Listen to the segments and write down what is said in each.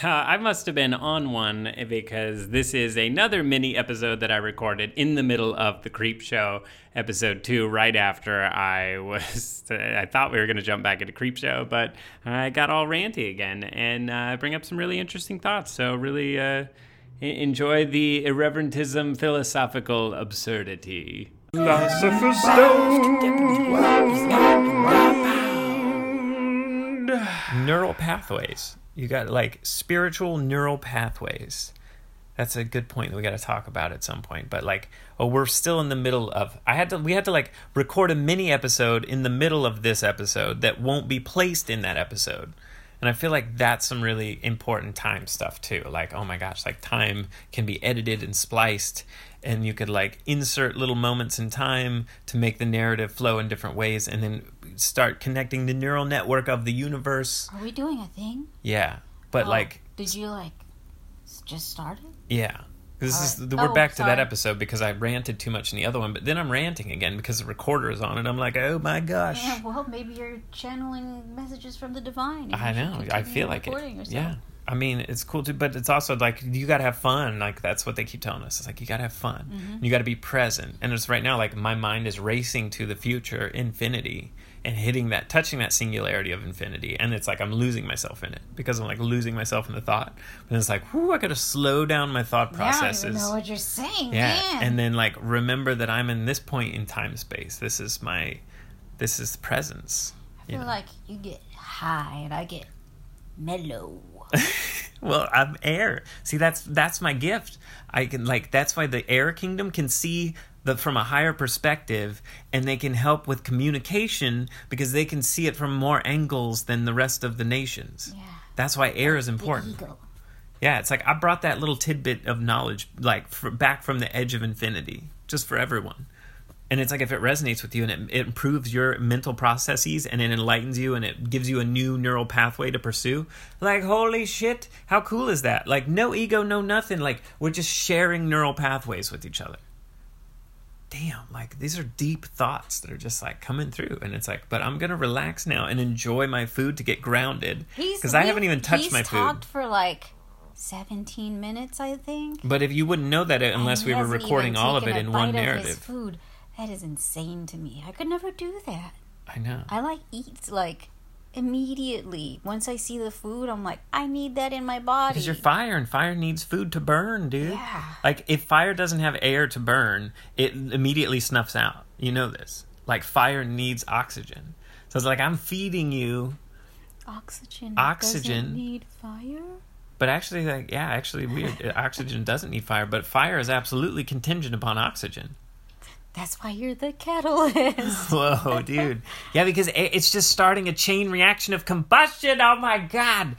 So I must have been on one, because this is another mini episode that I recorded in the middle of the Creep Show episode 2, right after I thought we were going to jump back into Creep Show, but I got all ranty again and bring up some really interesting thoughts. So really enjoy the irreverentism, philosophical absurdity. Philosopher's Stone. Neural pathways. You got, like, spiritual neural pathways. That's a good point that we got to talk about at some point. But, like, we're still in the middle of... We had to, like, record a mini-episode in the middle of this episode that won't be placed in that episode. And I feel like that's some really important time stuff, too. Like, oh my gosh, like, time can be edited and spliced. And you could, like, insert little moments in time to make the narrative flow in different ways, and then start connecting the neural network of the universe. Are we doing a thing? Yeah. But, did you, just start it? Yeah. We're back to that episode because I ranted too much in the other one, but then I'm ranting again because the recorder is on, and I'm like, oh my gosh. Yeah, well, maybe you're channeling messages from the divine. I know. I feel like it. Yeah. I mean, it's cool too, but it's also like, you gotta have fun. Like, that's what they keep telling us. It's like, you gotta have fun. Mm-hmm. You gotta be present. And it's right now, like, my mind is racing to the future, infinity, and touching that singularity of infinity. And it's like, I'm losing myself in it because I'm like losing myself in the thought. And it's like, whoo, I gotta slow down my thought processes. I don't know what you're saying. Yeah. Man. And then, like, remember that I'm in this point in time space. This is presence. I feel like you get high and I get mellow. Well, I'm air. See, that's my gift. I can, like, that's why the air kingdom can see from a higher perspective, and they can help with communication because they can see it from more angles than the rest of the nations. Yeah. That's why air is important. The ego. Yeah, it's like I brought that little tidbit of knowledge, like, back from the edge of infinity, just for everyone. And it's like, if it resonates with you and it improves your mental processes and it enlightens you and it gives you a new neural pathway to pursue, like, holy shit, how cool is that? Like, no ego, no nothing. Like, we're just sharing neural pathways with each other. Damn, like, these are deep thoughts that are just, like, coming through. And it's like, but I'm going to relax now and enjoy my food to get grounded. Because I haven't even touched my food. He's talked for, like... 17 minutes, I think. But if you wouldn't know that unless we were recording all of it in one narrative. His food. That is insane to me. I could never do that. I know. I eat immediately. Once I see the food, I'm like, I need that in my body. Because you're fire, and fire needs food to burn, dude. Yeah. Like, if fire doesn't have air to burn, it immediately snuffs out. You know this. Like, fire needs oxygen. So it's like, I'm feeding you. Oxygen doesn't need fire? But actually, weird. Oxygen doesn't need fire, but fire is absolutely contingent upon oxygen. That's why you're the catalyst. Whoa, dude. Yeah, because it's just starting a chain reaction of combustion. Oh, my God.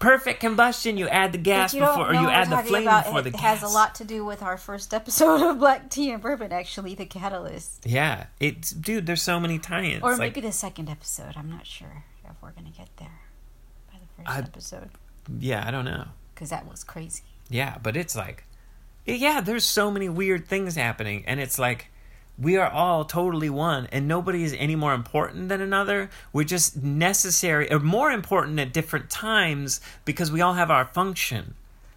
Perfect combustion. You add the gas before, or you add the flame before the gas. It has a lot to do with our first episode of Black Tea and Bourbon, actually, the catalyst. Yeah. Dude, there's so many tie-ins. Or maybe the second episode. I'm not sure if we're going to get there by the first episode. Yeah, I don't know. Because that was crazy. Yeah, but it's like... Yeah, there's so many weird things happening. And it's like, we are all totally one. And nobody is any more important than another. We're just necessary... Or more important at different times because we all have our function.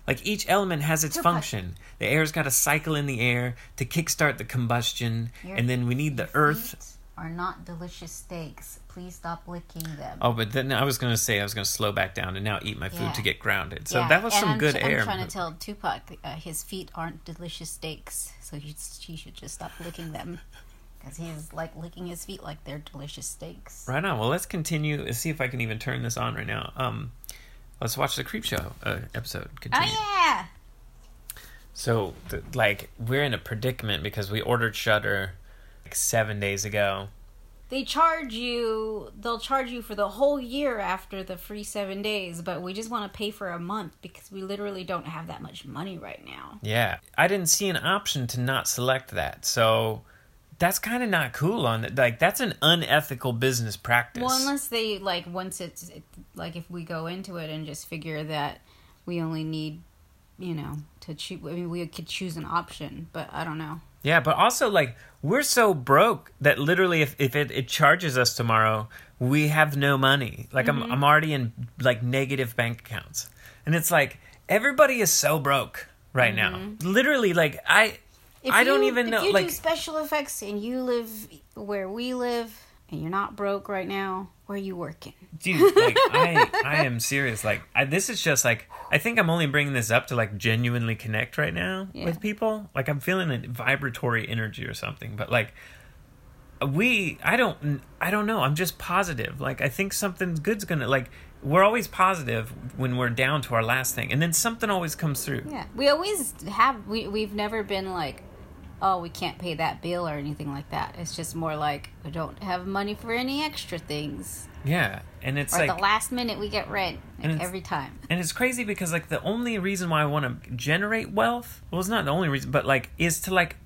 Like, each element has its function. The air's got to cycle in the air to kickstart the combustion. And then we need the earth... are not delicious steaks. Please stop licking them. Oh, but then I was going to slow back down and now eat my food to get grounded. So that was I'm trying to tell Tupac his feet aren't delicious steaks, so he should just stop licking them. Because he's licking his feet like they're delicious steaks. Right on. Well, let's continue. Let's see if I can even turn this on right now. Let's watch the Creep Show episode. Continue. Oh, yeah! So, we're in a predicament because we ordered Shudder... 7 days ago. They'll charge you for the whole year after the free 7 days, but we just want to pay for a month because we literally don't have that much money right now. Yeah. I didn't see an option to not select that, so that's kind of not cool on it. Like, that's an unethical business practice. Well, unless they, once if we go into it and just figure that we only need, to choose, I mean, we could choose an option, but I don't know. Yeah, but also, like, we're so broke that literally if it charges us tomorrow, we have no money. Like, mm-hmm. I'm already in, like, negative bank accounts. And it's like, everybody is so broke right mm-hmm. now. Literally, like, I don't even know. If you do special effects and you live where we live and you're not broke right now, where are you working? Dude, like, I am serious. Like, this is just, like, I think I'm only bringing this up to, like, genuinely connect right now with people. Like, I'm feeling a vibratory energy or something. But, like, I don't know. I'm just positive. Like, I think something good's gonna, like, we're always positive when we're down to our last thing. And then something always comes through. Yeah. We always have, we've never been, like, oh, we can't pay that bill or anything like that. It's just more like we don't have money for any extra things. Yeah, and it's or like... Or the last minute we get rent, like every time. And it's crazy because, like, the only reason why I want to generate wealth... Well, it's not the only reason, but, like, is to, like,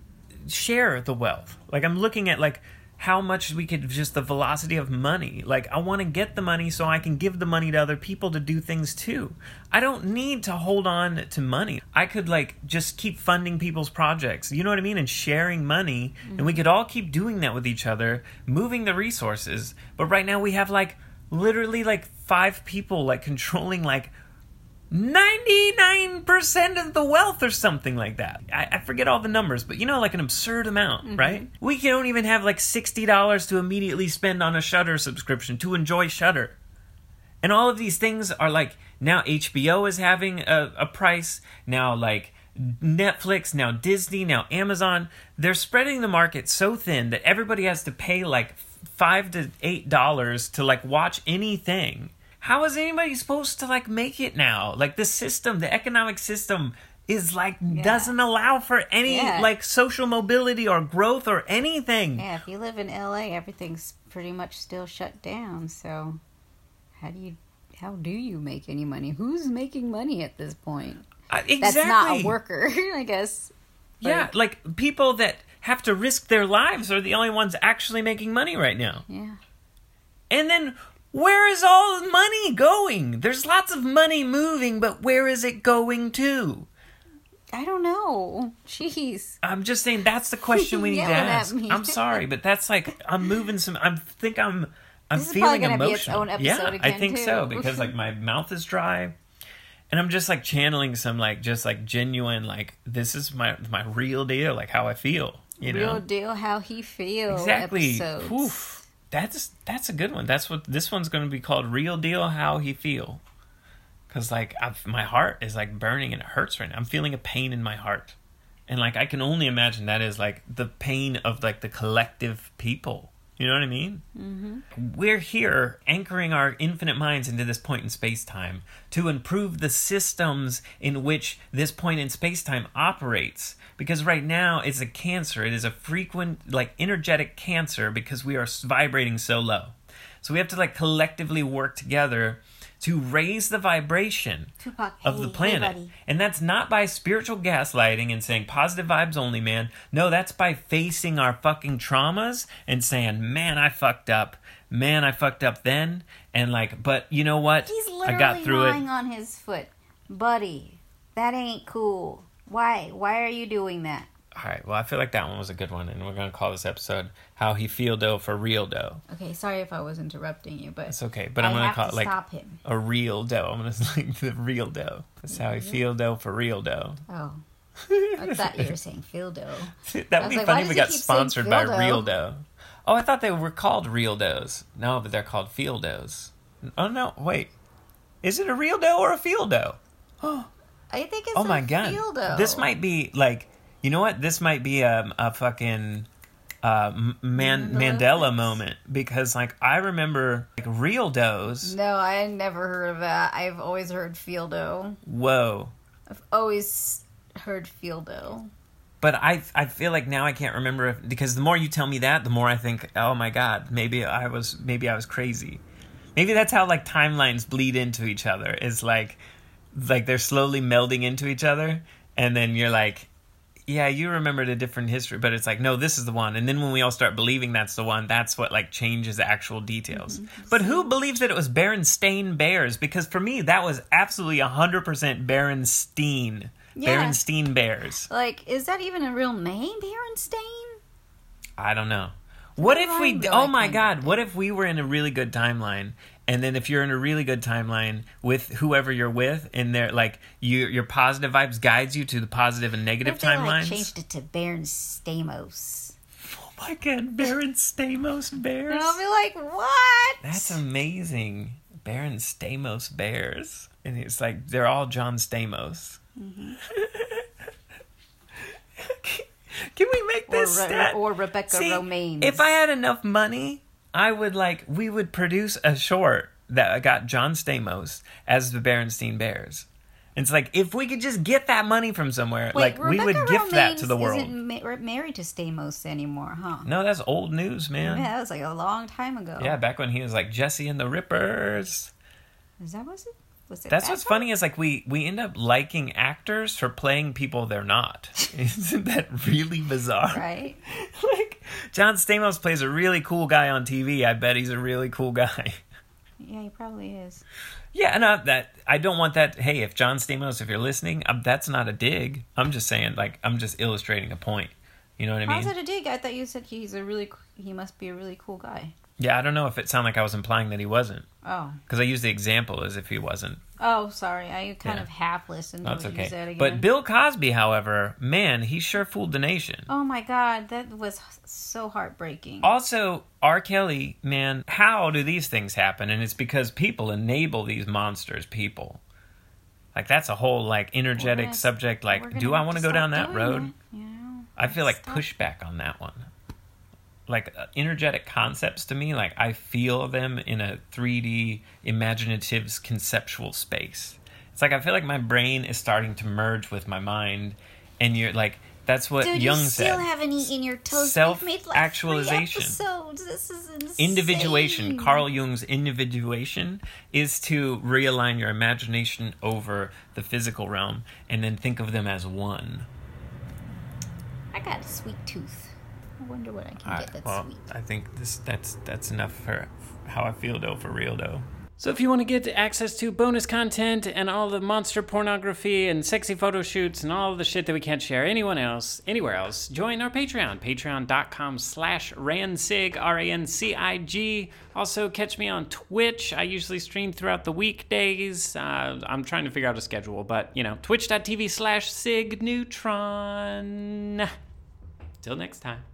share the wealth. Like, I'm looking at, like, how much we could... Just the velocity of money. Like, I want to get the money so I can give the money to other people to do things, too. I don't need to hold on to money. I could, like, just keep funding people's projects. You know what I mean? And sharing money. Mm-hmm. And we could all keep doing that with each other, moving the resources. But right now we have, like, literally, like, 5 people, like, controlling, like, 99% of the wealth or something like that. I forget all the numbers, but, you know, like, an absurd amount, mm-hmm. right? We don't even have, like, $60 to immediately spend on a Shudder subscription to enjoy Shudder. And all of these things are, like, now HBO is having a price, now, like, Netflix, now Disney, now Amazon. They're spreading the market so thin that everybody has to pay, like, $5 to $8 to, like, watch anything. How is anybody supposed to, like, make it now? Like, the system, the economic system is, like, doesn't allow for any, like, social mobility or growth or anything. Yeah, if you live in LA, everything's pretty much still shut down. So how do you make any money? Who's making money at this point? Exactly. That's not a worker, I guess. But... Yeah, like, people that have to risk their lives are the only ones actually making money right now. Yeah. And then... Where is all the money going? There's lots of money moving, but where is it going to? I don't know. Jeez. I'm just saying that's the question we need to ask. I'm sorry, but that's like I'm moving some. I'm this is feeling probably gonna emotional. Be its own episode again, I think too. So because like my mouth is dry, and I'm just like channeling some like just like genuine like this is my real deal, like how I feel. You know, real deal, how he feels. Exactly. Oof. That's a good one. That's what this one's going to be called. Real deal, how he feel, because like my heart is like burning and it hurts right now. I'm feeling a pain in my heart, and like I can only imagine that is like the pain of like the collective people. You know what I mean? Mm-hmm. We're here anchoring our infinite minds into this point in space-time to improve the systems in which this point in space-time operates. Because right now it's a cancer. It is a frequent, like, energetic cancer because we are vibrating so low. So we have to, like, collectively work together to raise the vibration of the planet. Hey, and that's not by spiritual gaslighting and saying positive vibes only, man. No, that's by facing our fucking traumas and saying, man, I fucked up. Man, I fucked up then. And, like, but you know what? He's literally I got through lying it. On his foot. Buddy, that ain't cool. Why are you doing that? All right, well, I feel like that one was a good one, and we're going to call this episode How He Feel Dough for Real Dough. Okay, sorry if I was interrupting you, but... It's okay, but I'm going to call it, like, stop him. A real dough. I'm going to say, like, the real dough. That's How He Feel Dough for Real Dough. Oh. I thought you were saying Feel Dough. That would be like, funny if we got sponsored by dough? Real Dough. Oh, I thought they were called Real Doughs. No, but they're called Feel Doughs. Oh, no, wait. Is it a real dough or a feel dough? Oh, I think it's a feel dough. This might be, like... You know what? This might be a fucking Mandela moment because, like, I remember like real doughs. No, I never heard of that. I've always heard feel dough. Whoa! I've always heard feel dough. But I feel like now I can't remember if, because the more you tell me that, the more I think, oh my god, maybe I was crazy. Maybe that's how like timelines bleed into each other. It's like they're slowly melding into each other, and then you're like. Yeah, you remembered a different history, but it's like, no, this is the one. And then when we all start believing that's the one, that's what, like, changes the actual details. Mm-hmm. But who believes that it was Berenstain Bears? Because for me, that was absolutely 100% Berenstain. Yeah. Berenstain Bears. Like, is that even a real name, Berenstain? I don't know. What if we... Oh, my God. What if we were in a really good timeline? And then if you're in a really good timeline with whoever you're with, and they're like, your positive vibes guides you to the positive and negative timelines. Like, changed it to Berenstain. Oh, my God. Berenstain Bears. And I'll be like, what? That's amazing. Berenstain Bears. And it's like, they're all John Stamos. Mm-hmm. Can we make this stat? Or Rebecca Romaine. If I had enough money, I would we would produce a short that got John Stamos as the Berenstain Bears. And it's like, if we could just get that money from somewhere, Rebecca we would gift that to the world. Isn't married to Stamos anymore, huh? No, that's old news, man. Yeah, that was a long time ago. Yeah, back when he was Jesse and the Rippers. Is that was it? That's what's funny is we end up liking actors for playing people they're not. Isn't that really bizarre? Right. John Stamos plays a really cool guy on TV. I bet he's a really cool guy. Yeah, he probably is. Yeah, and I don't want that. Hey, if John Stamos, if you're listening, that's not a dig. I'm just saying, I'm just illustrating a point. You know what I mean? How's that a dig? I thought you said he must be a really cool guy. Yeah, I don't know if it sounded like I was implying that he wasn't. Oh. Because I used the example as if he wasn't. Oh, sorry. I kind of half listened to what you said again. But Bill Cosby, however, man, he sure fooled the nation. Oh, my God. That was so heartbreaking. Also, R. Kelly, man, how do these things happen? And it's because people enable these monsters, people. That's a whole, energetic subject. Do I want to go down that road? Yeah. I feel pushback on that one. Energetic concepts to me, I feel them in a 3D imaginative conceptual space. It's I feel my brain is starting to merge with my mind, and you're that's what Dude, Jung said. You still haven't eaten your toast. Self-actualization. This is insane. Individuation. Carl Jung's individuation is to realign your imagination over the physical realm, and then think of them as one. I got a sweet tooth. I wonder what I can get that's sweet. I think that's enough for how I feel, though, for real, though. So if you want to get access to bonus content and all the monster pornography and sexy photo shoots and all the shit that we can't share anywhere else, join our Patreon, patreon.com/rancig, R-A-N-C-I-G. Also, catch me on Twitch. I usually stream throughout the weekdays. I'm trying to figure out a schedule, but, twitch.tv/signeutron. Till next time.